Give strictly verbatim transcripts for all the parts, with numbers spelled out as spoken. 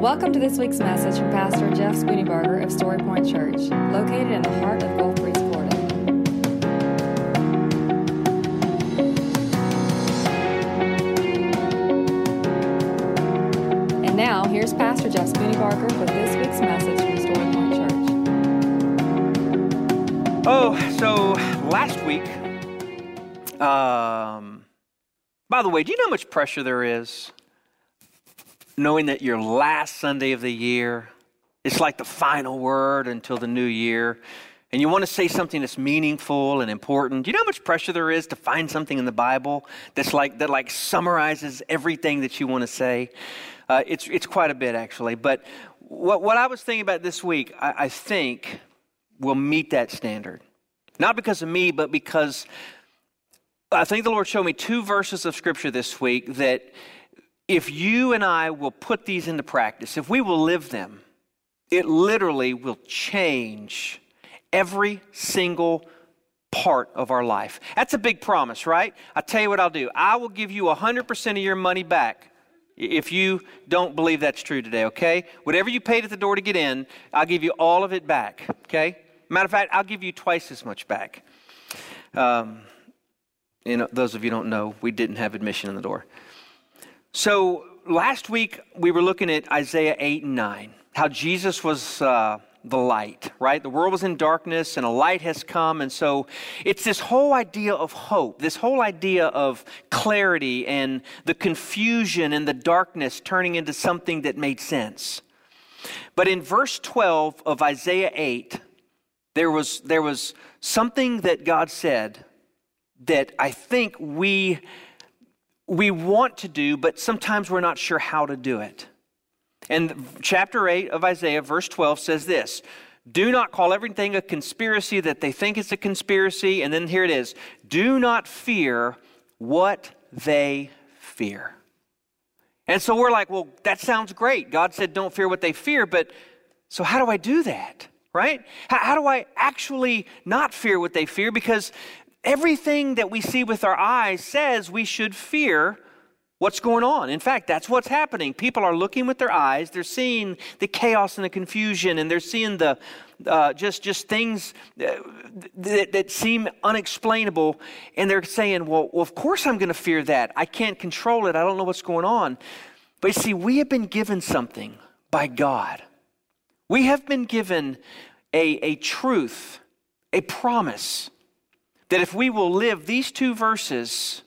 Welcome to this week's message from Pastor Jeff Spooniebarger of Story Point Church, located in the heart of Gulf Breeze, Florida. And now, here's Pastor Jeff Spooniebarger with this week's message from Story Point Church. Oh, so last week, um, by the way, do you know how much pressure there is? Knowing that your last Sunday of the year, it's like the final word until the new year, and you want to say something that's meaningful and important. Do you know how much pressure there is to find something in the Bible that's like that, like summarizes everything that you want to say? Uh, it's it's quite a bit actually. But what what I was thinking about this week, I, I think will meet that standard, not because of me, but because I think the Lord showed me two verses of Scripture this week that, if you and I will put these into practice, if we will live them, it literally will change every single part of our life. That's a big promise, right? I'll tell you what I'll do. I will give you one hundred percent of your money back if you don't believe that's true today, okay? Whatever you paid at the door to get in, I'll give you all of it back, okay? Matter of fact, I'll give you twice as much back. Um, you know, those of you who don't know, we didn't have admission in the door. So last week, we were looking at Isaiah eight and nine, how Jesus was uh, the light, right? The world was in darkness, and a light has come. And so it's this whole idea of hope, this whole idea of clarity and the confusion and the darkness turning into something that made sense. But in verse twelve of Isaiah eight, there was, there was something that God said that I think we... we want to do, but sometimes we're not sure how to do it. And chapter eight of Isaiah, verse twelve says this: do not call everything a conspiracy that they think is a conspiracy. And then here it is: do not fear what they fear. And so we're like, well, that sounds great. God said, don't fear what they fear. But so how do I do that, right? How, how do I actually not fear what they fear? Because everything that we see with our eyes says we should fear what's going on. In fact, that's what's happening. People are looking with their eyes. They're seeing the chaos and the confusion, and they're seeing the uh, just just things that, that seem unexplainable. And they're saying, well, well, of course I'm going to fear that. I can't control it. I don't know what's going on. But you see, we have been given something by God. We have been given a, a truth, a promise, that if we will live these two verses,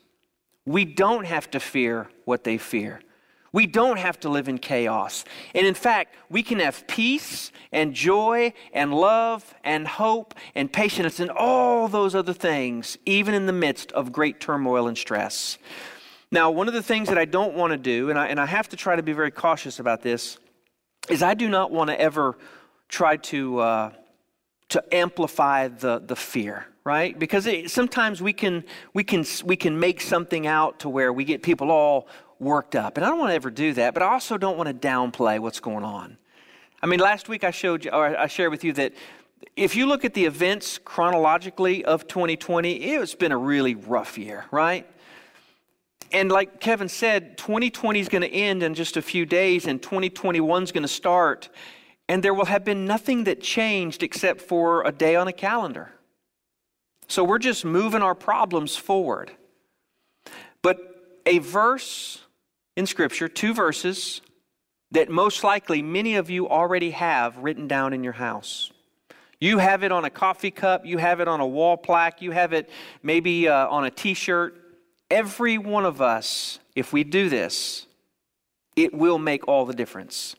we don't have to fear what they fear. We don't have to live in chaos. And in fact, we can have peace and joy and love and hope and patience and all those other things, even in the midst of great turmoil and stress. Now, one of the things that I don't want to do, and I, and I have to try to be very cautious about this, is I do not want to ever try to uh, to amplify the, the fear. Right? Because it, sometimes we can we can we can make something out to where we get people all worked up, and I don't want to ever do that. But I also don't want to downplay what's going on. I mean, last week I showed you, or I shared with you, that if you look at the events chronologically of twenty twenty, it's been a really rough year, right? And like Kevin said, twenty twenty is going to end in just a few days, and twenty twenty-one is going to start, and there will have been nothing that changed except for a day on a calendar. So we're just moving our problems forward. But a verse in Scripture, two verses, that most likely many of you already have written down in your house. You have it on a coffee cup. You have it on a wall plaque. You have it maybe uh, on a T-shirt. Every one of us, if we do this, it will make all the difference.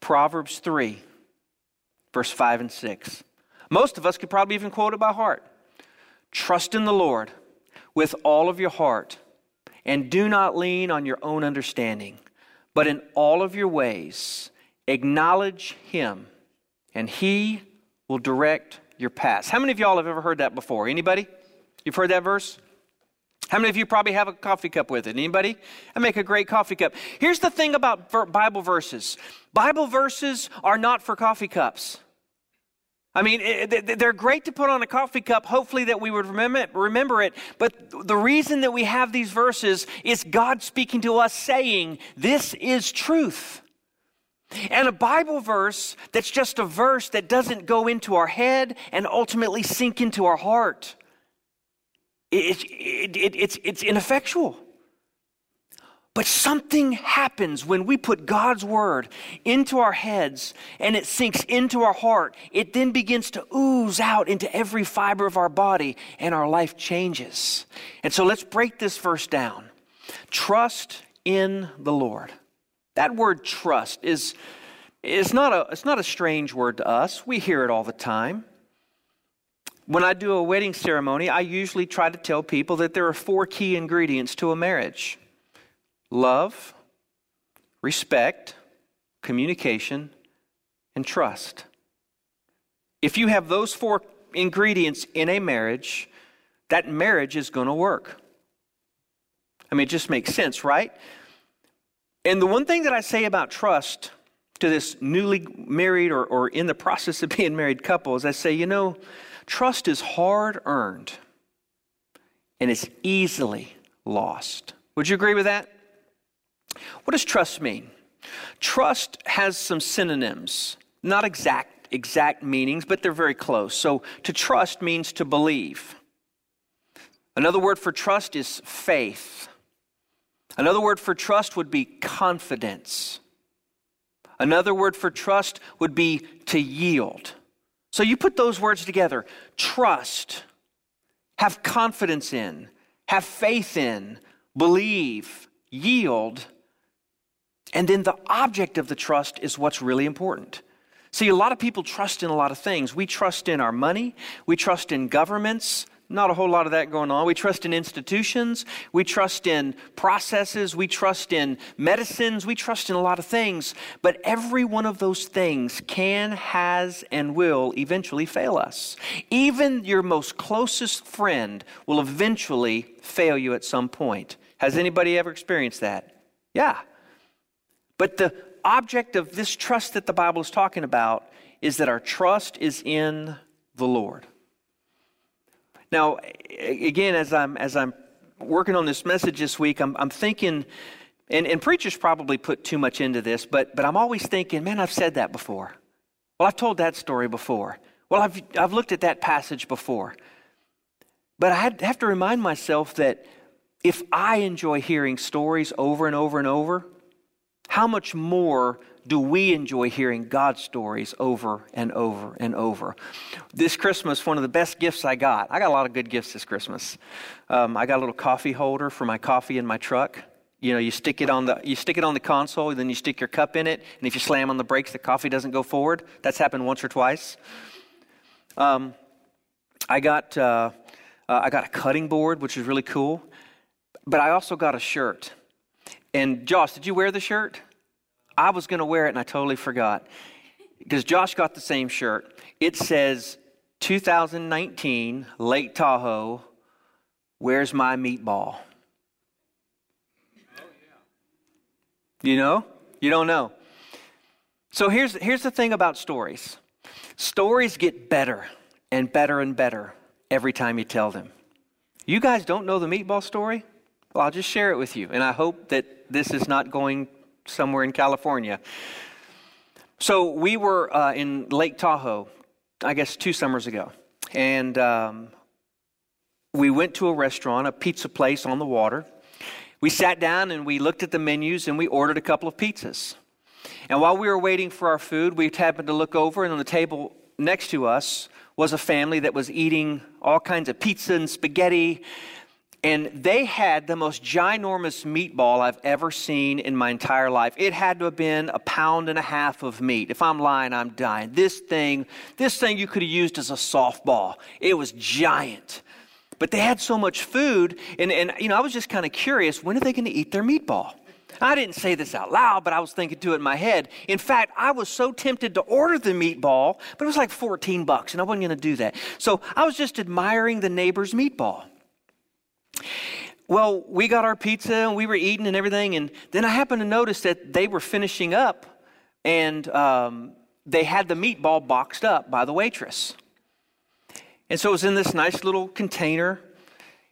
Proverbs three, verse five and six. Most of us could probably even quote it by heart. Trust in the Lord with all of your heart, and do not lean on your own understanding, but in all of your ways acknowledge Him, and He will direct your paths. How many of y'all have ever heard that before? Anybody? You've heard that verse? How many of you probably have a coffee cup with it? Anybody? I make a great coffee cup. Here's the thing about Bible verses. Bible verses are not for coffee cups. I mean, they're great to put on a coffee cup, hopefully that we would remember it. But the reason that we have these verses is God speaking to us saying, this is truth. And a Bible verse that's just a verse that doesn't go into our head and ultimately sink into our heart, it, it, it, it's, it's ineffectual. But something happens when we put God's word into our heads and it sinks into our heart. It then begins to ooze out into every fiber of our body and our life changes. And so let's break this verse down. Trust in the Lord. That word trust is, is not a, it's not a strange word to us. We hear it all the time. When I do a wedding ceremony, I usually try to tell people that there are four key ingredients to a marriage: love, respect, communication, and trust. If you have those four ingredients in a marriage, that marriage is going to work. I mean, it just makes sense, right? And the one thing that I say about trust to this newly married or, or in the process of being married couple is I say, you know, trust is hard earned and it's easily lost. Would you agree with that? What does trust mean? Trust has some synonyms, not exact, exact meanings, but they're very close. So to trust means to believe. Another word for trust is faith. Another word for trust would be confidence. Another word for trust would be to yield. So you put those words together: trust, have confidence in, have faith in, believe, yield, and then the object of the trust is what's really important. See, a lot of people trust in a lot of things. We trust in our money. We trust in governments. Not a whole lot of that going on. We trust in institutions. We trust in processes. We trust in medicines. We trust in a lot of things. But every one of those things can, has, and will eventually fail us. Even your most closest friend will eventually fail you at some point. Has anybody ever experienced that? Yeah. But the object of this trust that the Bible is talking about is that our trust is in the Lord. Now, again, as I'm as I'm working on this message this week, I'm I'm thinking, and, and preachers probably put too much into this, but but I'm always thinking, man, I've said that before. Well, I've told that story before. Well, I've I've looked at that passage before. But I have to remind myself that if I enjoy hearing stories over and over and over, how much more do we enjoy hearing God's stories over and over and over? This Christmas, one of the best gifts I got, I got a lot of good gifts this Christmas. Um, I got a little coffee holder for my coffee in my truck. You know, you stick it on the you stick it on the console, and then you stick your cup in it, and if you slam on the brakes, the coffee doesn't go forward. That's happened once or twice. Um, I got uh, uh, I got a cutting board, which is really cool, but I also got a shirt. And Josh, did you wear the shirt? I was going to wear it and I totally forgot, because Josh got the same shirt. It says two thousand nineteen Lake Tahoe, where's my meatball? Oh, yeah. You know? You don't know. So here's here's the thing about stories. Stories get better and better and better every time you tell them. You guys don't know the meatball story? Well, I'll just share it with you, and I hope that this is not going somewhere in California. So we were uh, in Lake Tahoe, I guess two summers ago, and um, we went to a restaurant, a pizza place on the water. We sat down and we looked at the menus and we ordered a couple of pizzas. And while we were waiting for our food, we happened to look over, and on the table next to us was a family that was eating all kinds of pizza and spaghetti. And they had the most ginormous meatball I've ever seen in my entire life. It had to have been a pound and a half of meat. If I'm lying, I'm dying. This thing, this thing you could have used as a softball. It was giant. But they had so much food, and, and you know, I was just kind of curious, when are they going to eat their meatball? I didn't say this out loud, but I was thinking to it in my head. In fact, I was so tempted to order the meatball, but it was like fourteen bucks, and I wasn't going to do that. So I was just admiring the neighbor's meatball. Well, we got our pizza and we were eating and everything, and then I happened to notice that they were finishing up, and um, they had the meatball boxed up by the waitress. And so it was in this nice little container,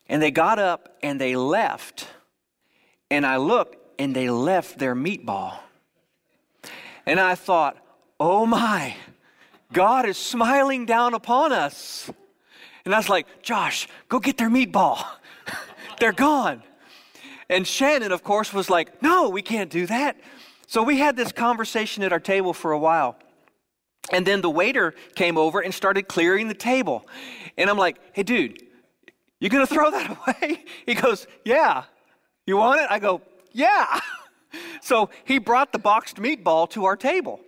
and they got up and they left, and I looked and they left their meatball. And I thought, oh my, God is smiling down upon us. And I was like, Josh, go get their meatball. They're gone. And Shannon, of course, was like, no, we can't do that. So we had this conversation at our table for a while. And then the waiter came over and started clearing the table. And I'm like, hey, dude, you gonna throw that away? He goes, yeah. You want it? I go, yeah. So he brought the boxed meatball to our table.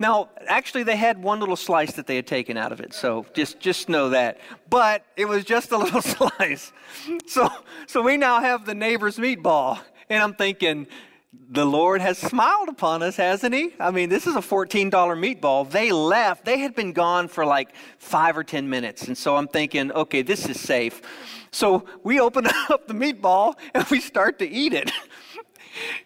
Now, actually, they had one little slice that they had taken out of it, so just, just know that. But it was just a little slice. So, so we now have the neighbor's meatball, and I'm thinking, the Lord has smiled upon us, hasn't he? I mean, this is a fourteen dollar meatball. They left. They had been gone for like five or ten minutes, and so I'm thinking, okay, this is safe. So we open up the meatball, and we start to eat it.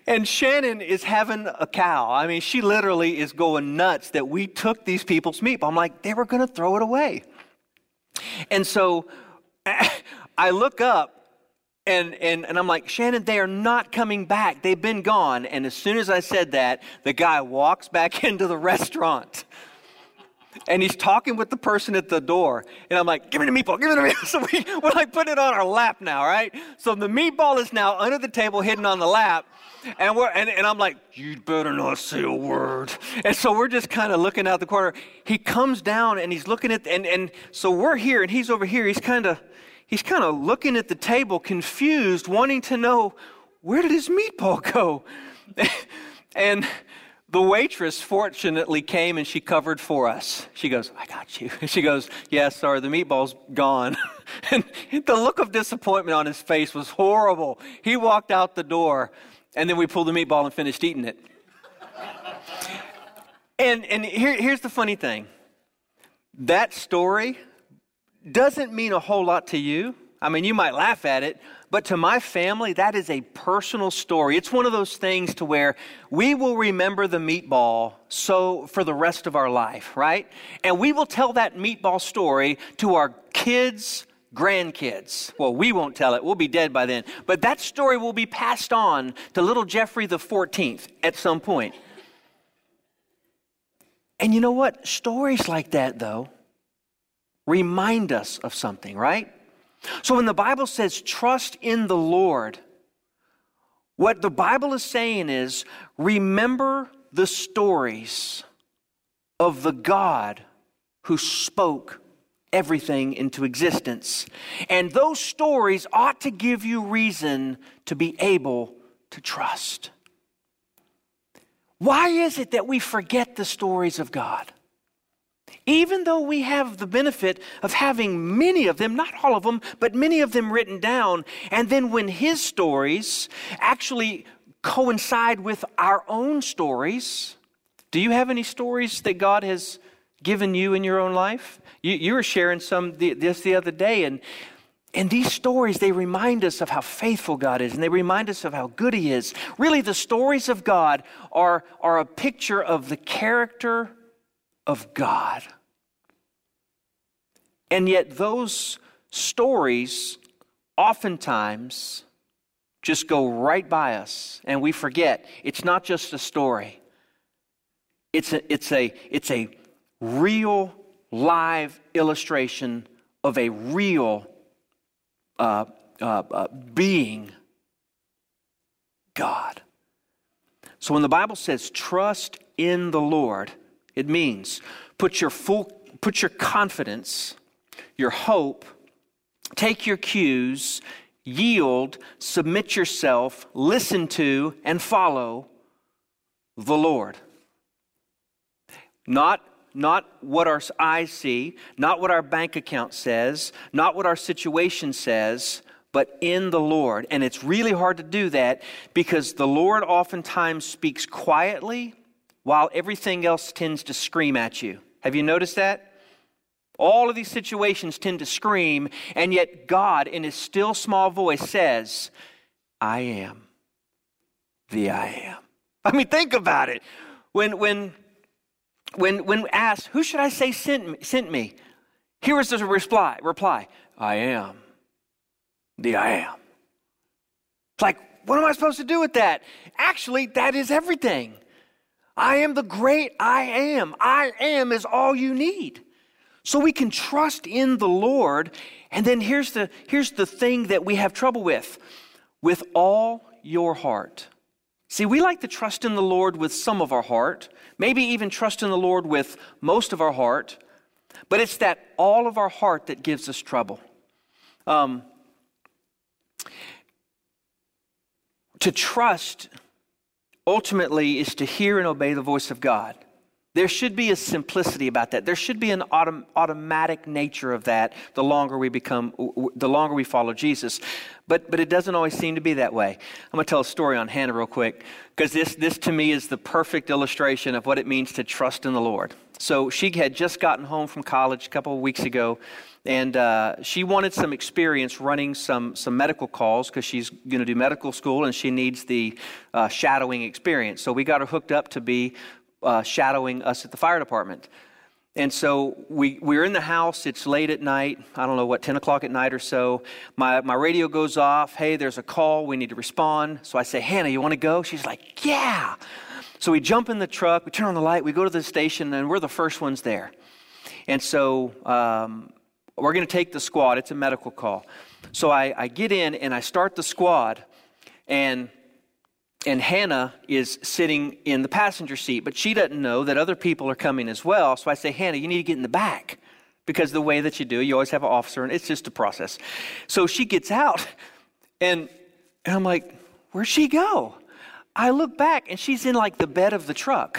And Shannon is having a cow. I mean, she literally is going nuts that we took these people's meatball. I'm like, they were going to throw it away. And so I look up and, and, and I'm like, Shannon, they are not coming back. They've been gone. And as soon as I said that, the guy walks back into the restaurant. And he's talking with the person at the door. And I'm like, give me the meatball, give me the meatball. So we, we're like putting it on our lap now, right? So the meatball is now under the table, hidden on the lap. And we're and, and I'm like, you'd better not say a word. And so we're just kind of looking out the corner. He comes down and he's looking at, and, and so we're here and he's over here. He's kind of he's kind of looking at the table, confused, wanting to know, where did his meatball go? And the waitress fortunately came and she covered for us. She goes, I got you. She goes, yeah, sorry, the meatball's gone. And the look of disappointment on his face was horrible. He walked out the door and then we pulled the meatball and finished eating it. and and here, here's the funny thing. That story doesn't mean a whole lot to you. I mean, you might laugh at it, but to my family, that is a personal story. It's one of those things to where we will remember the meatball so for the rest of our life, right? And we will tell that meatball story to our kids, grandkids. Well, we won't tell it. We'll be dead by then. But that story will be passed on to little Jeffrey the fourteenth at some point. And you know what? Stories like that, though, remind us of something, right? So when the Bible says, trust in the Lord, what the Bible is saying is, remember the stories of the God who spoke everything into existence. And those stories ought to give you reason to be able to trust. Why is it that we forget the stories of God? Even though we have the benefit of having many of them, not all of them, but many of them written down, and then when his stories actually coincide with our own stories, do you have any stories that God has given you in your own life? You, you were sharing some the, this the other day, and and these stories, they remind us of how faithful God is, and they remind us of how good he is. Really, the stories of God are, are a picture of the character of God. And yet those stories oftentimes just go right by us and we forget. It's not just a story. It's a, it's a, it's a real live illustration of a real uh, uh, uh, being, God. So when the Bible says trust in the Lord, it means put your full, put your confidence, your hope, take your cues, yield, submit yourself, listen to, and follow the Lord. Not, not what our eyes see, not what our bank account says, not what our situation says, but in the Lord. And it's really hard to do that because the Lord oftentimes speaks quietly while everything else tends to scream at you. Have you noticed that? All of these situations tend to scream, and yet God, in his still small voice, says, I am the I am. I mean, think about it. When when when when asked, who should I say sent me, sent me? Here is the reply, reply, I am the I am. It's like, what am I supposed to do with that? Actually, that is everything. I am the great I am. I am is all you need. So we can trust in the Lord. And then here's the, here's the thing that we have trouble with. With all your heart. See, we like to trust in the Lord with some of our heart. Maybe even trust in the Lord with most of our heart. But it's that all of our heart that gives us trouble. Um, to trust ultimately is to hear and obey the voice of God. There should be a simplicity about that. There should be an autom- automatic nature of that the longer we become, the longer we follow Jesus. But but it doesn't always seem to be that way. I'm going to tell a story on Hannah real quick, because this, this to me is the perfect illustration of what it means to trust in the Lord. So she had just gotten home from college a couple of weeks ago, and uh, she wanted some experience running some, some medical calls, because she's going to do medical school and she needs the uh, shadowing experience. So we got her hooked up to be Uh, shadowing us at the fire department. And so we, we're in the house. It's late at night. I don't know what, ten o'clock at night or so. My, my radio goes off. Hey, there's a call. We need to respond. So I say, Hannah, you want to go? She's like, yeah. So we jump in the truck. We turn on the light. We go to the station, and we're the first ones there. And so um, we're going to take the squad. It's a medical call. So I, I get in, and I start the squad, and And Hannah is sitting in the passenger seat, but she doesn't know that other people are coming as well. So I say, Hannah, you need to get in the back, because the way that you do, you always have an officer, and it's just a process. So she gets out, and, and I'm like, where'd she go? I look back, and she's in like the bed of the truck.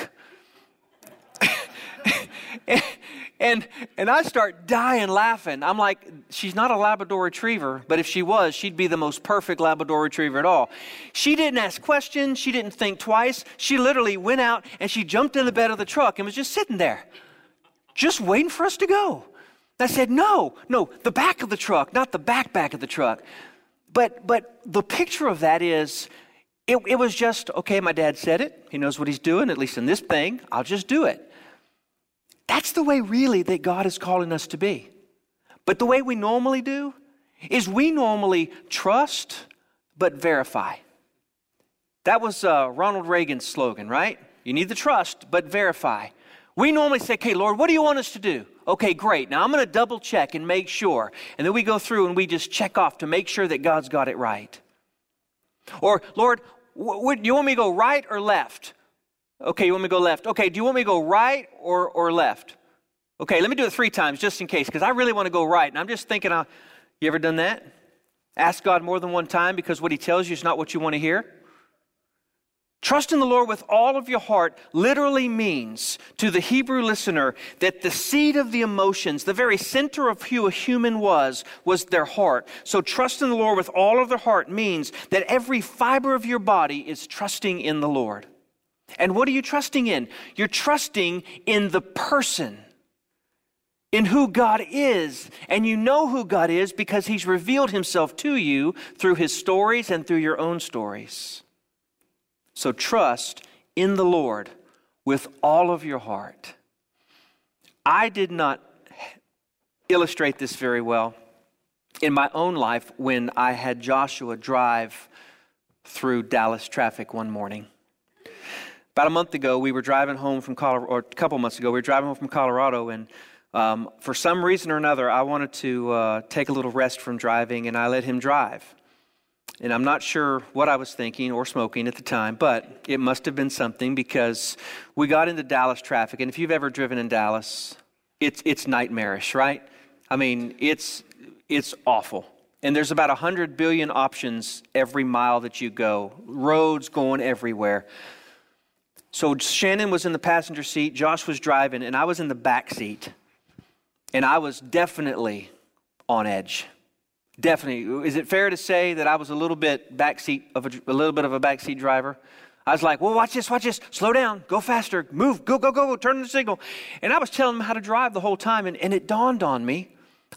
and, and and I start dying laughing. I'm like, she's not a Labrador Retriever, but if she was, she'd be the most perfect Labrador Retriever at all. She didn't ask questions. She didn't think twice. She literally went out and she jumped in the bed of the truck and was just sitting there, just waiting for us to go. And I said, no, no, the back of the truck, not the back back of the truck. But but the picture of that is, it, it was just, okay, my dad said it. He knows what he's doing, at least in this thing. I'll just do it. That's the way really that God is calling us to be. But the way we normally do is we normally trust but verify. That was uh, Ronald Reagan's slogan, right? You need the trust but verify. We normally say, okay, Lord, what do you want us to do? Okay, great. Now I'm going to double check and make sure. And then we go through and we just check off to make sure that God's got it right. Or, Lord, w- w- you want me to go right or left? Okay, you want me to go left? Okay, do you want me to go right or, or left? Okay, let me do it three times just in case, because I really want to go right. And I'm just thinking, I'll, you ever done that? Ask God more than one time because what he tells you is not what you want to hear? Trust in the Lord with all of your heart literally means to the Hebrew listener that the seat of the emotions, the very center of who a human was, was their heart. So trust in the Lord with all of their heart means that every fiber of your body is trusting in the Lord. And what are you trusting in? You're trusting in the person, in who God is. And you know who God is because he's revealed himself to you through his stories and through your own stories. So trust in the Lord with all of your heart. I did not illustrate this very well in my own life when I had Joshua drive through Dallas traffic one morning. About a month ago, we were driving home from Colorado, or a couple months ago, we were driving home from Colorado, and um, for some reason or another, I wanted to uh, take a little rest from driving, and I let him drive. And I'm not sure what I was thinking or smoking at the time, but it must have been something, because we got into Dallas traffic, and if you've ever driven in Dallas, it's it's nightmarish, right? I mean, it's it's awful. And there's about one hundred billion options every mile that you go, roads going everywhere. So Shannon was in the passenger seat, Josh was driving, and I was in the back seat. And I was definitely on edge. Definitely. Is it fair to say that I was a little bit backseat of a, a little bit of a backseat driver? I was like, well, watch this, watch this, slow down, go faster, move, go, go, go, go, turn the signal. And I was telling him how to drive the whole time, and, and it dawned on me,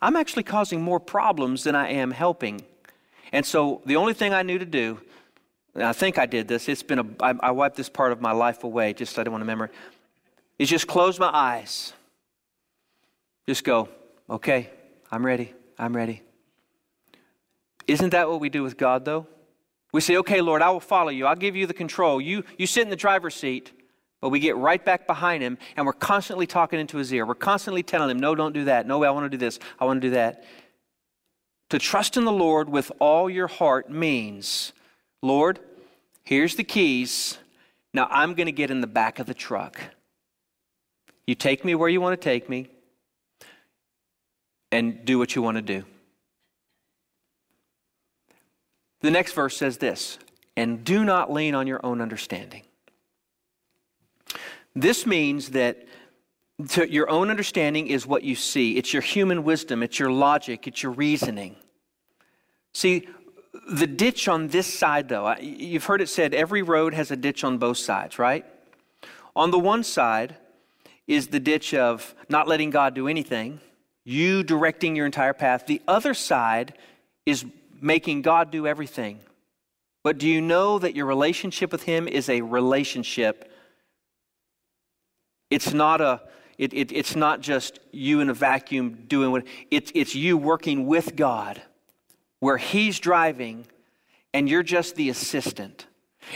I'm actually causing more problems than I am helping. And so the only thing I knew to do, and I think I did this. It's been a, I, I wiped this part of my life away. Just, I don't want to remember. Is just close my eyes. Just go, okay, I'm ready. I'm ready. Isn't that what we do with God, though? We say, okay, Lord, I will follow you. I'll give you the control. You, you sit in the driver's seat. But we get right back behind him and we're constantly talking into his ear. We're constantly telling him, no, don't do that. No, I want to do this. I want to do that. To trust in the Lord with all your heart means, Lord, here's the keys. Now I'm going to get in the back of the truck. You take me where you want to take me and do what you want to do. The next verse says this, and do not lean on your own understanding. This means that to your own understanding is what you see. It's your human wisdom. It's your logic. It's your reasoning. See, the ditch on this side, though, you've heard it said every road has a ditch on both sides, right? On the one side is the ditch of not letting God do anything, you directing your entire path. The other side is making God do everything. But do you know that your relationship with him is a relationship? It's not a it, it it's not just you in a vacuum doing what it's it's you working with God where he's driving and you're just the assistant.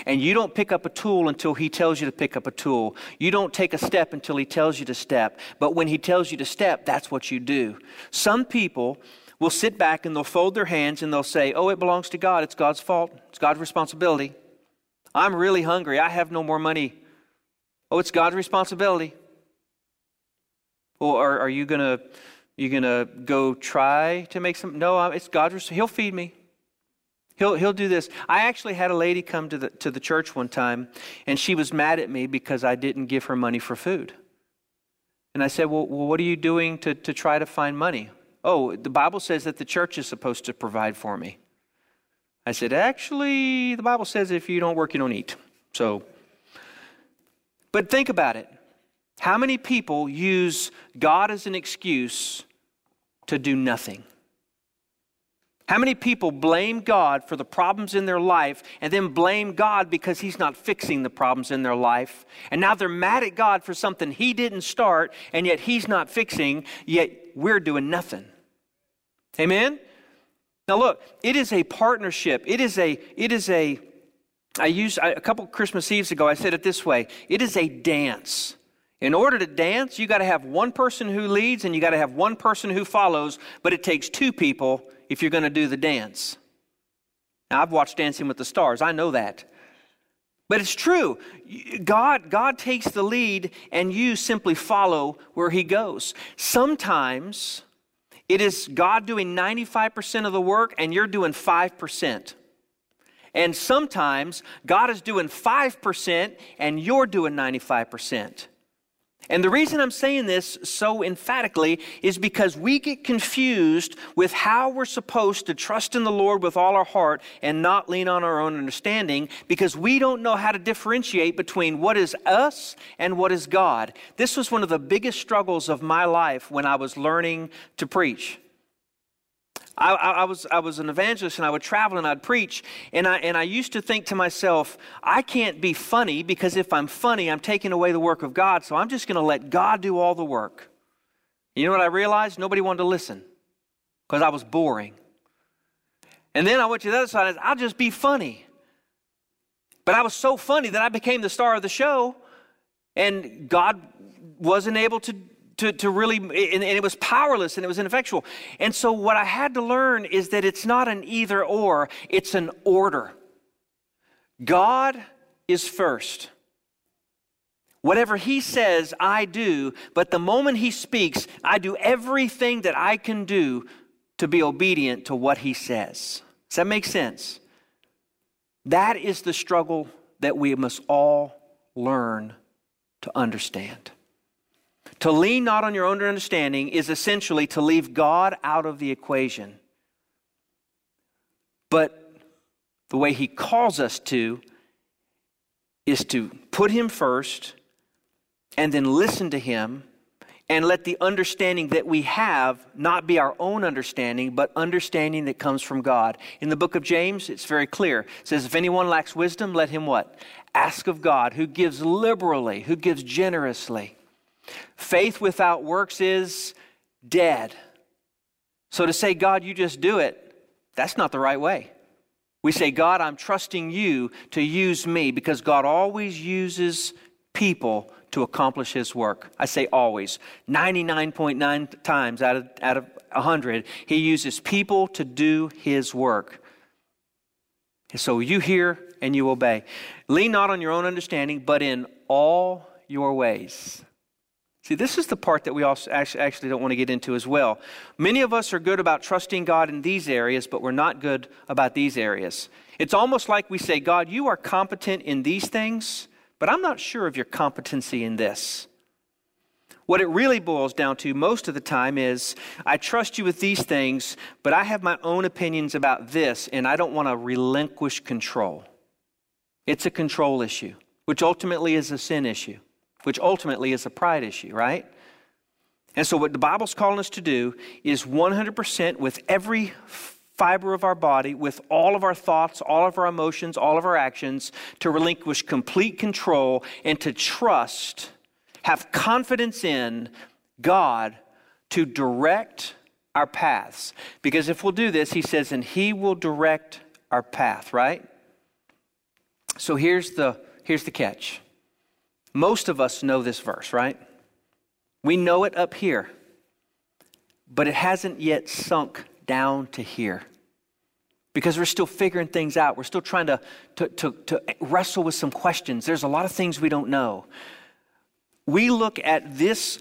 And you don't pick up a tool until he tells you to pick up a tool. You don't take a step until he tells you to step. But when he tells you to step, that's what you do. Some people will sit back and they'll fold their hands and they'll say, oh, it belongs to God. It's God's fault. It's God's responsibility. I'm really hungry. I have no more money. Oh, it's God's responsibility. Well, are, are you gonna you gonna go try to make some? No, it's God's. He'll feed me. He'll he'll do this. I actually had a lady come to the to the church one time, and she was mad at me because I didn't give her money for food. And I said, well, well what are you doing to to try to find money? Oh, the Bible says that the church is supposed to provide for me. I said, actually, the Bible says if you don't work, you don't eat. So. But think about it. How many people use God as an excuse to do nothing? How many people blame God for the problems in their life and then blame God because he's not fixing the problems in their life? And now they're mad at God for something he didn't start and yet he's not fixing, yet we're doing nothing. Amen? Now look, it is a partnership. It is a, it is a, I used, a couple Christmas Eves ago, I said it this way. It is a dance. In order to dance, you got to have one person who leads and you got to have one person who follows, but it takes two people if you're going to do the dance. Now, I've watched Dancing with the Stars. I know that. But it's true. God, God takes the lead and you simply follow where he goes. Sometimes it is God doing ninety-five percent of the work and you're doing five percent. And sometimes God is doing five percent and you're doing ninety-five percent. And the reason I'm saying this so emphatically is because we get confused with how we're supposed to trust in the Lord with all our heart and not lean on our own understanding because we don't know how to differentiate between what is us and what is God. This was one of the biggest struggles of my life when I was learning to preach. I, I was I was an evangelist and I would travel and I'd preach and I and I used to think to myself, I can't be funny because if I'm funny, I'm taking away the work of God. So I'm just going to let God do all the work. You know what I realized? Nobody wanted to listen because I was boring. And then I went to the other side and I said, I'll just be funny. But I was so funny that I became the star of the show and God wasn't able to To, to really, and, and it was powerless and it was ineffectual. And so what I had to learn is that it's not an either or, it's an order. God is first. Whatever he says, I do, but the moment he speaks, I do everything that I can do to be obedient to what he says. Does that make sense? That is the struggle that we must all learn to understand. To lean not on your own understanding is essentially to leave God out of the equation. But the way he calls us to is to put him first and then listen to him and let the understanding that we have not be our own understanding, but understanding that comes from God. In the book of James, it's very clear. It says, if anyone lacks wisdom, let him what? Ask of God, who gives liberally, who gives generously. Faith without works is dead. So to say, God, you just do it, that's not the right way. We say, God, I'm trusting you to use me because God always uses people to accomplish his work. I say always, ninety-nine point nine times out of, out of one hundred, he uses people to do his work. And so you hear and you obey. Lean not on your own understanding, but in all your ways. See, this is the part that we also actually don't want to get into as well. Many of us are good about trusting God in these areas, but we're not good about these areas. It's almost like we say, God, you are competent in these things, but I'm not sure of your competency in this. What it really boils down to most of the time is, I trust you with these things, but I have my own opinions about this, and I don't want to relinquish control. It's a control issue, which ultimately is a sin issue, which ultimately is a pride issue, right? And so what the Bible's calling us to do is one hundred percent with every fiber of our body, with all of our thoughts, all of our emotions, all of our actions, to relinquish complete control and to trust, have confidence in God to direct our paths. Because if we'll do this, he says, and he will direct our path, right? So here's the here's the catch. Most of us know this verse, right? We know it up here, but it hasn't yet sunk down to here because we're still figuring things out. We're still trying to, to, to, to wrestle with some questions. There's a lot of things we don't know. We look at this,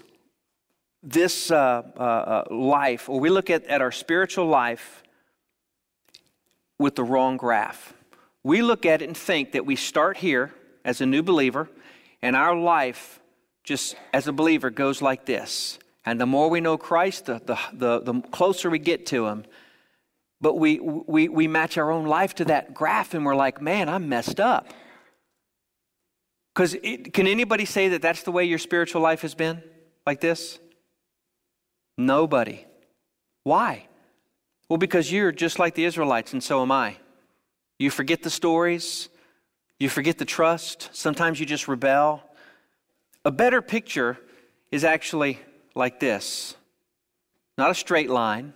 this uh, uh, life, or we look at, at our spiritual life with the wrong graph. We look at it and think that we start here as a new believer, and our life, just as a believer, goes like this. And the more we know Christ, the the the, the closer we get to him. But we, we we match our own life to that graph, and we're like, man, I'm messed up. Because can anybody say that that's the way your spiritual life has been? Like this? Nobody. Why? Well, because you're just like the Israelites, and so am I. You forget the stories. You forget the trust. Sometimes you just rebel. A better picture is actually like this. Not a straight line,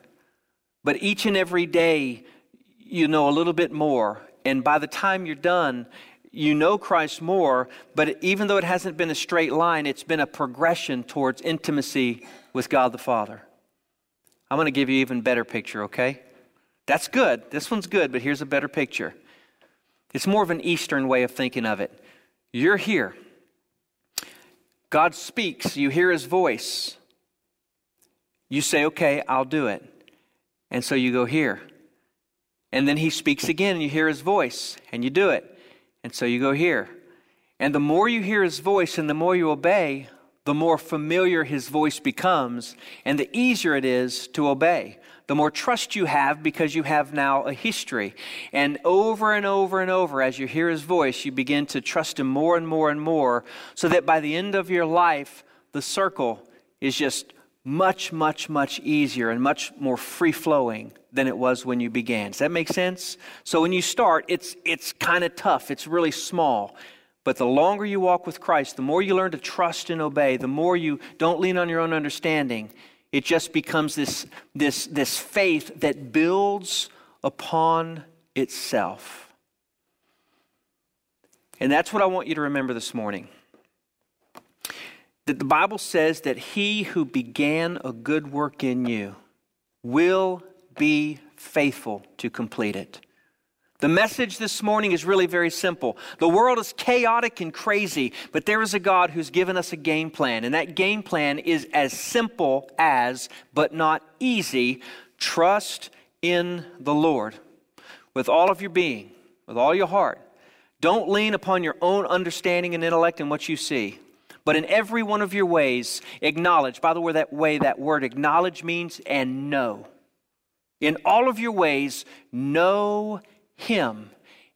but each and every day you know a little bit more. And by the time you're done, you know Christ more. But even though it hasn't been a straight line, it's been a progression towards intimacy with God the Father. I'm going to give you an even better picture, okay? That's good. This one's good, but here's a better picture. It's more of an Eastern way of thinking of it. You're here. God speaks. You hear his voice. You say, okay, I'll do it. And so you go here. And then he speaks again, and you hear his voice, and you do it. And so you go here. And the more you hear his voice and the more you obey, the more familiar his voice becomes, and the easier it is to obey. The more trust you have because you have now a history. And over and over and over, as you hear his voice, you begin to trust him more and more and more, so that by the end of your life, the circle is just much, much, much easier and much more free-flowing than it was when you began. Does that make sense? So when you start, it's it's kind of tough. It's really small. But the longer you walk with Christ, the more you learn to trust and obey, the more you don't lean on your own understanding. It just becomes this, this, this faith that builds upon itself. And that's what I want you to remember this morning. That the Bible says that he who began a good work in you will be faithful to complete it. The message this morning is really very simple. The world is chaotic and crazy, but there is a God who's given us a game plan, and that game plan is as simple as, but not easy, trust in the Lord with all of your being, with all your heart. Don't lean upon your own understanding and intellect and what you see, but in every one of your ways, acknowledge. By the way, that way, that word acknowledge means and know. In all of your ways, know him,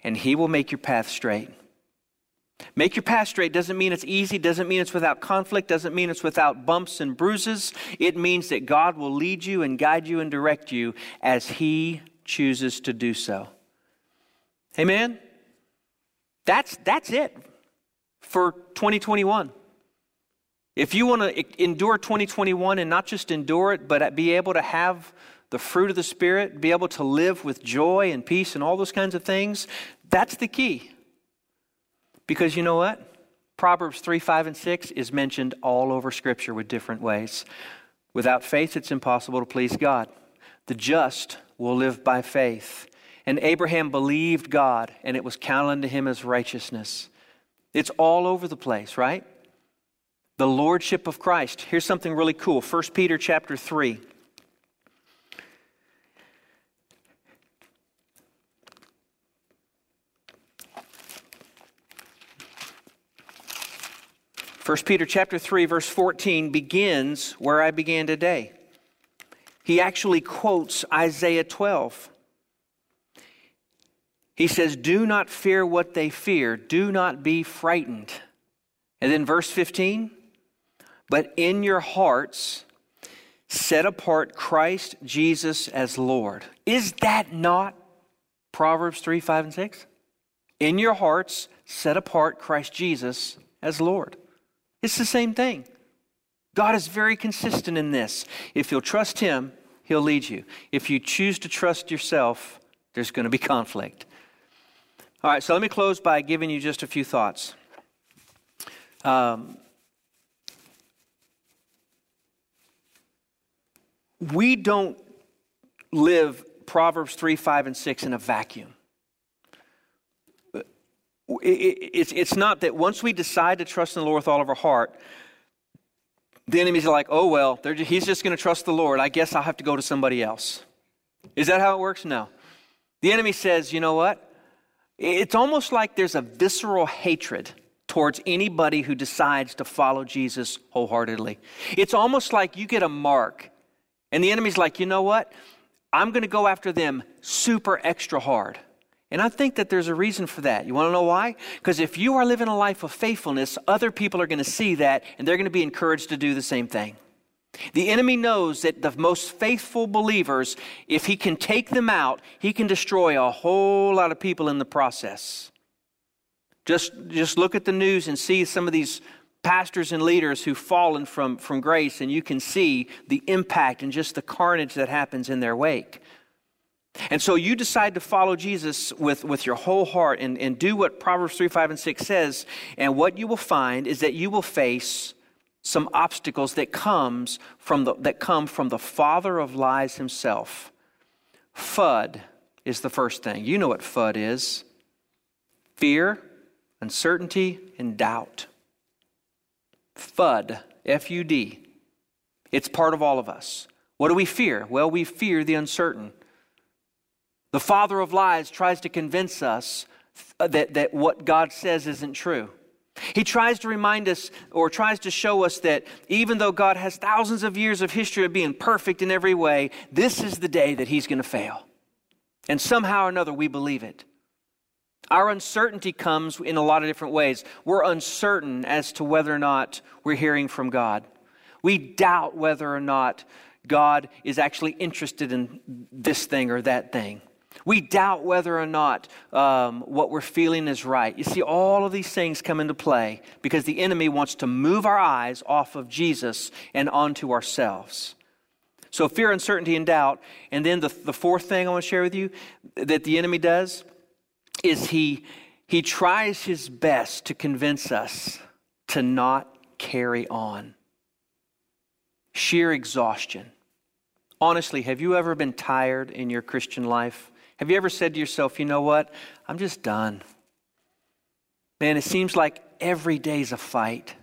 and he will make your path straight. Make your path straight doesn't mean it's easy, doesn't mean it's without conflict, doesn't mean it's without bumps and bruises. It means that God will lead you and guide you and direct you as he chooses to do so. Amen? That's, that's it for twenty twenty-one. If you want to endure twenty twenty-one and not just endure it, but be able to have the fruit of the Spirit, be able to live with joy and peace and all those kinds of things, that's the key. Because you know what? Proverbs three, five, and six is mentioned all over Scripture with different ways. Without faith, it's impossible to please God. The just will live by faith. And Abraham believed God, and it was counted unto him as righteousness. It's all over the place, right? The lordship of Christ. Here's something really cool. First Peter chapter three. First Peter chapter three, verse fourteen begins where I began today. He actually quotes Isaiah twelve. He says, do not fear what they fear. Do not be frightened. And then verse fifteen, but in your hearts set apart Christ Jesus as Lord. Is that not Proverbs three, five, and six? In your hearts set apart Christ Jesus as Lord. It's the same thing. God is very consistent in this. If you'll trust him, he'll lead you. If you choose to trust yourself, there's going to be conflict. All right, so let me close by giving you just a few thoughts. Um, we don't live Proverbs three, five, and six in a vacuum. It's not that once we decide to trust in the Lord with all of our heart, the enemy's like, oh, well, he's just going to trust the Lord. I guess I'll have to go to somebody else. Is that how it works? No. The enemy says, you know what? It's almost like there's a visceral hatred towards anybody who decides to follow Jesus wholeheartedly. It's almost like you get a mark, and the enemy's like, you know what? I'm going to go after them super extra hard. And I think that there's a reason for that. You want to know why? Because if you are living a life of faithfulness, other people are going to see that, and they're going to be encouraged to do the same thing. The enemy knows that the most faithful believers, if he can take them out, he can destroy a whole lot of people in the process. Just, just look at the news and see some of these pastors and leaders who've fallen from, from grace, and you can see the impact and just the carnage that happens in their wake. And so you decide to follow Jesus with, with your whole heart and, and do what Proverbs three, five, and six says. And what you will find is that you will face some obstacles that comes from the, that come from the father of lies himself. F U D is the first thing. You know what F U D is. Fear, uncertainty, and doubt. F U D, F U D. It's part of all of us. What do we fear? Well, we fear the uncertain. The father of lies tries to convince us that, that what God says isn't true. He tries to remind us or tries to show us that even though God has thousands of years of history of being perfect in every way, this is the day that he's going to fail. And somehow or another, we believe it. Our uncertainty comes in a lot of different ways. We're uncertain as to whether or not we're hearing from God. We doubt whether or not God is actually interested in this thing or that thing. We doubt whether or not um, what we're feeling is right. You see, all of these things come into play because the enemy wants to move our eyes off of Jesus and onto ourselves. So fear, uncertainty, and doubt. And then the, the fourth thing I want to share with you that the enemy does is he he tries his best to convince us to not carry on. Sheer exhaustion. Honestly, have you ever been tired in your Christian life? Have you ever said to yourself, you know what? I'm just done. Man, it seems like every day's a fight.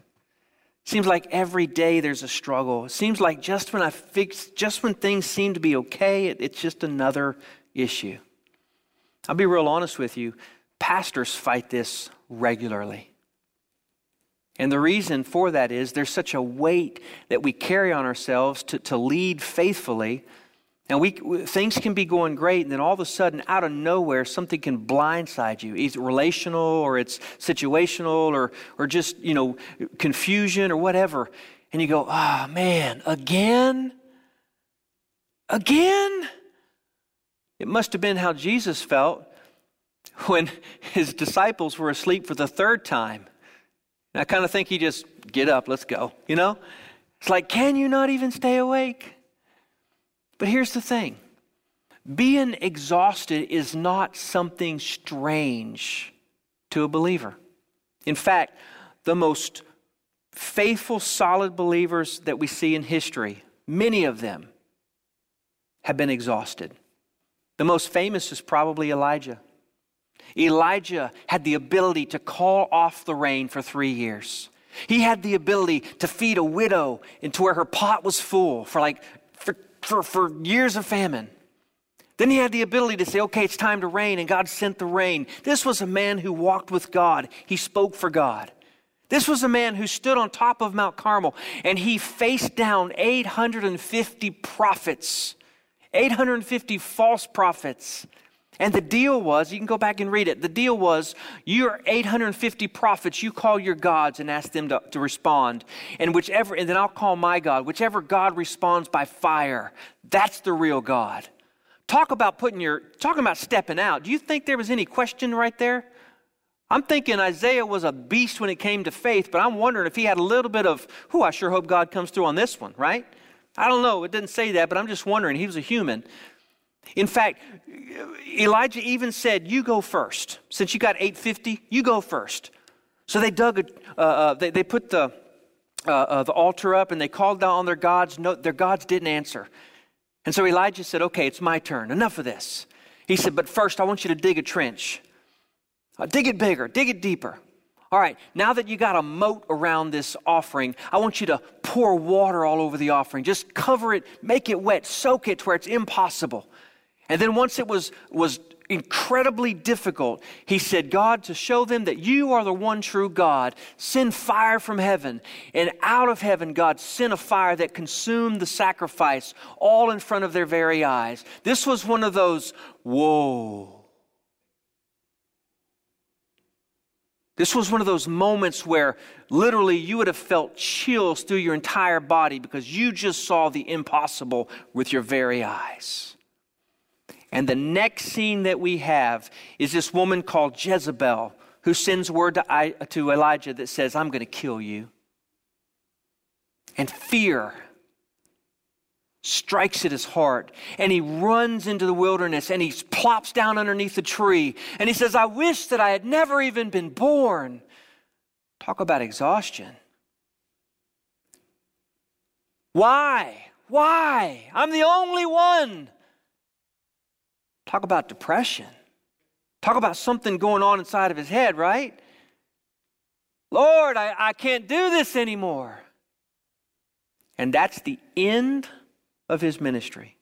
It seems like every day there's a struggle. It seems like just when I fix, just when things seem to be okay, it, it's just another issue. I'll be real honest with you. Pastors fight this regularly. And the reason for that is there's such a weight that we carry on ourselves to, to lead faithfully. And we things can be going great, and then all of a sudden, out of nowhere, something can blindside you. It's relational, or it's situational, or or just, you know, confusion or whatever. And you go, ah, oh, man, again? Again? It must have been how Jesus felt when his disciples were asleep for the third time. And I kind of think he just, get up, let's go, you know? It's like, can you not even stay awake? But here's the thing. Being exhausted is not something strange to a believer. In fact, the most faithful, solid believers that we see in history, many of them have been exhausted. The most famous is probably Elijah. Elijah had the ability to call off the rain for three years. He had the ability to feed a widow into where her pot was full for like for, for, for years of famine. Then he had the ability to say, okay, it's time to rain, and God sent the rain. This was a man who walked with God. He spoke for God. This was a man who stood on top of Mount Carmel, and he faced down eight hundred fifty prophets, eight hundred fifty false prophets. And the deal was, you can go back and read it, the deal was, you're eight hundred fifty prophets, you call your gods and ask them to, to respond. And whichever, and then I'll call my God, whichever God responds by fire, that's the real God. Talk about putting your, talking about stepping out. Do you think there was any question right there? I'm thinking Isaiah was a beast when it came to faith, but I'm wondering if he had a little bit of, whoo, I sure hope God comes through on this one, right? I don't know, it didn't say that, but I'm just wondering, he was a human. In fact, Elijah even said, you go first. Since you got eight fifty, you go first. So they dug, a, uh, they, they put the, uh, uh, the altar up and they called down on their gods. No, their gods didn't answer. And so Elijah said, okay, it's my turn. Enough of this. He said, but first I want you to dig a trench. Uh, dig it bigger, dig it deeper. All right, now that you got a moat around this offering, I want you to pour water all over the offering. Just cover it, make it wet, soak it to where it's impossible. And then once it was was incredibly difficult, he said, God, to show them that you are the one true God, send fire from heaven. And out of heaven, God sent a fire that consumed the sacrifice all in front of their very eyes. This was one of those, whoa. This was one of those moments where literally you would have felt chills through your entire body because you just saw the impossible with your very eyes. And the next scene that we have is this woman called Jezebel who sends word to, I, to Elijah that says, I'm going to kill you. And fear strikes at his heart. And he runs into the wilderness and he plops down underneath a tree. And he says, I wish that I had never even been born. Talk about exhaustion. Why? Why? I'm the only one. Talk about depression. Talk about something going on inside of his head, right? Lord, I, I can't do this anymore. And that's the end of his ministry.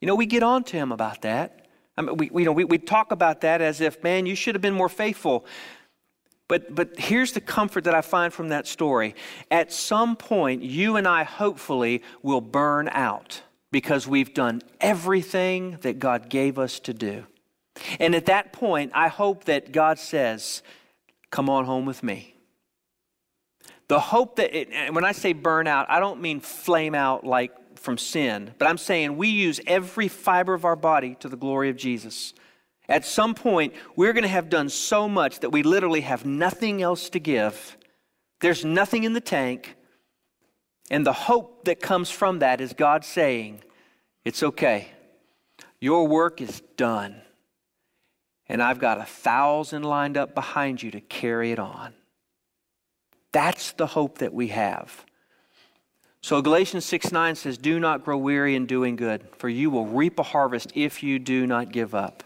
You know, we get on to him about that. I mean, we, we, you know, we, we talk about that as if, man, you should have been more faithful. But, but here's the comfort that I find from that story. At some point, you and I hopefully will burn out, because we've done everything that God gave us to do. And at that point, I hope that God says, come on home with me. The hope that, it, and when I say burn out, I don't mean flame out like from sin, but I'm saying we use every fiber of our body to the glory of Jesus. At some point, we're going to have done so much that we literally have nothing else to give. There's nothing in the tank. And the hope that comes from that is God saying, it's okay. Your work is done. And I've got a thousand lined up behind you to carry it on. That's the hope that we have. So Galatians six nine says, do not grow weary in doing good, for you will reap a harvest if you do not give up.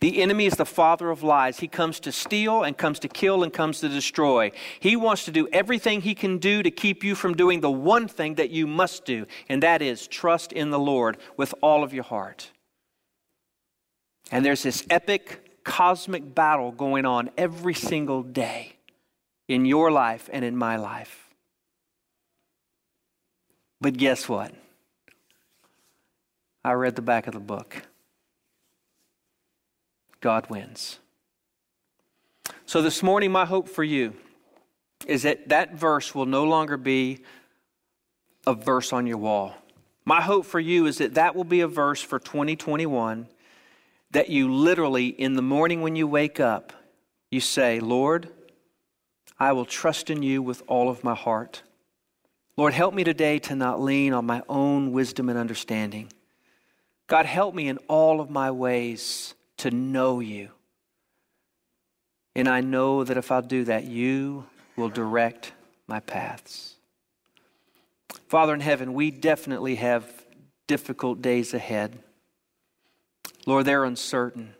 The enemy is the father of lies. He comes to steal and comes to kill and comes to destroy. He wants to do everything he can do to keep you from doing the one thing that you must do, and that is trust in the Lord with all of your heart. And there's this epic cosmic battle going on every single day in your life and in my life. But guess what? I read the back of the book. God wins. So this morning, my hope for you is that that verse will no longer be a verse on your wall. My hope for you is that that will be a verse for twenty twenty-one that you literally, in the morning when you wake up, you say, Lord, I will trust in you with all of my heart. Lord, help me today to not lean on my own wisdom and understanding. God, help me in all of my ways to know you. And I know that if I do that, you will direct my paths. Father in heaven, we definitely have difficult days ahead. Lord, they're uncertain.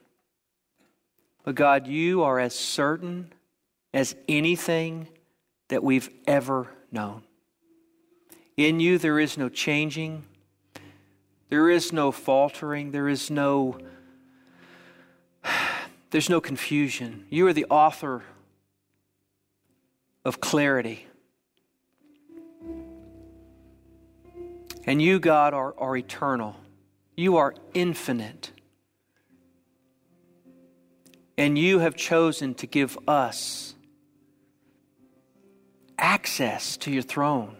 But God, you are as certain as anything that we've ever known. In you there is no changing. There is no faltering. There is no, there's no confusion. You are the author of clarity. And you, God, are, are eternal. You are infinite. And you have chosen to give us access to your throne.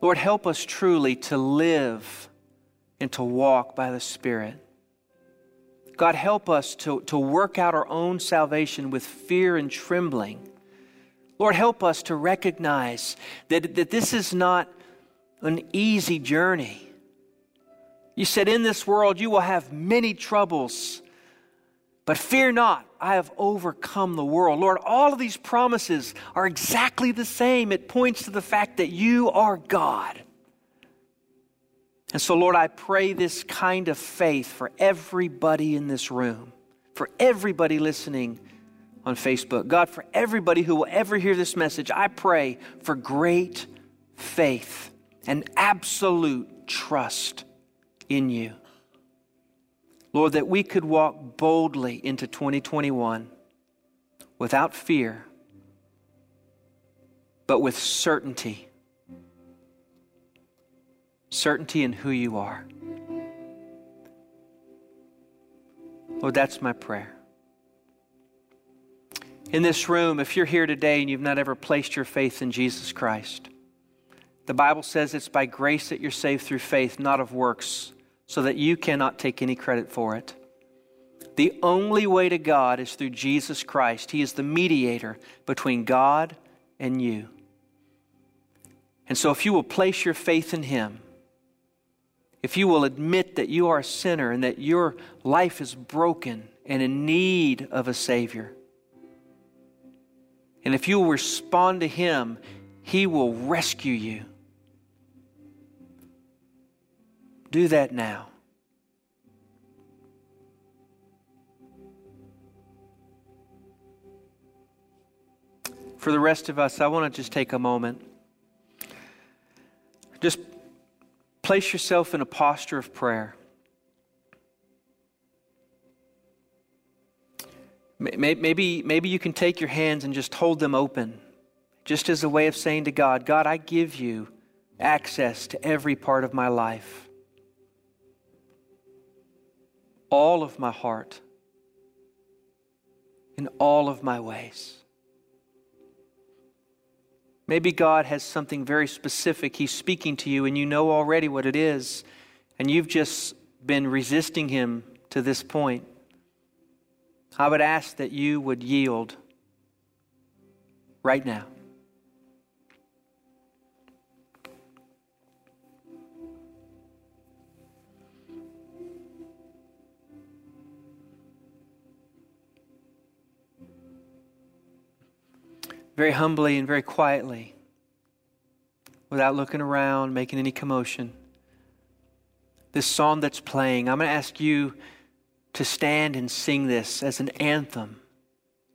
Lord, help us truly to live and to walk by the Spirit. God, help us to, to work out our own salvation with fear and trembling. Lord, help us to recognize that, that this is not an easy journey. You said, in this world you will have many troubles, but fear not, I have overcome the world. Lord, all of these promises are exactly the same. It points to the fact that you are God. And so, Lord, I pray this kind of faith for everybody in this room, for everybody listening on Facebook. God, for everybody who will ever hear this message, I pray for great faith and absolute trust in you. Lord, that we could walk boldly into twenty twenty-one without fear, but with certainty. Certainty in who you are. Lord, that's my prayer. In this room, if you're here today and you've not ever placed your faith in Jesus Christ, the Bible says it's by grace that you're saved through faith, not of works, so that you cannot take any credit for it. The only way to God is through Jesus Christ. He is the mediator between God and you. And so if you will place your faith in Him, if you will admit that you are a sinner and that your life is broken and in need of a Savior, and if you respond to Him, He will rescue you. Do that now. For the rest of us, I want to just take a moment. Just place yourself in a posture of prayer. Maybe, maybe you can take your hands and just hold them open, just as a way of saying to God, God, I give you access to every part of my life. All of my heart and all of my ways. Maybe God has something very specific. He's speaking to you and you know already what it is, and you've just been resisting Him to this point. I would ask that you would yield right now. Very humbly and very quietly, without looking around, making any commotion, this song that's playing, I'm going to ask you to stand and sing this as an anthem,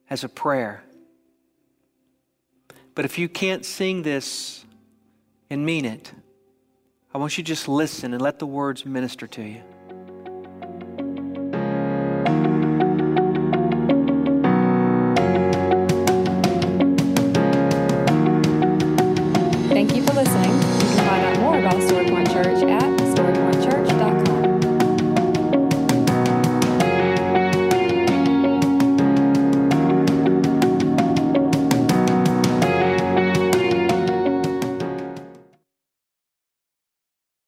as a prayer. But if you can't sing this and mean it, I want you to just listen and let the words minister to you. Thank you for listening. You can find out more about Story Point Church at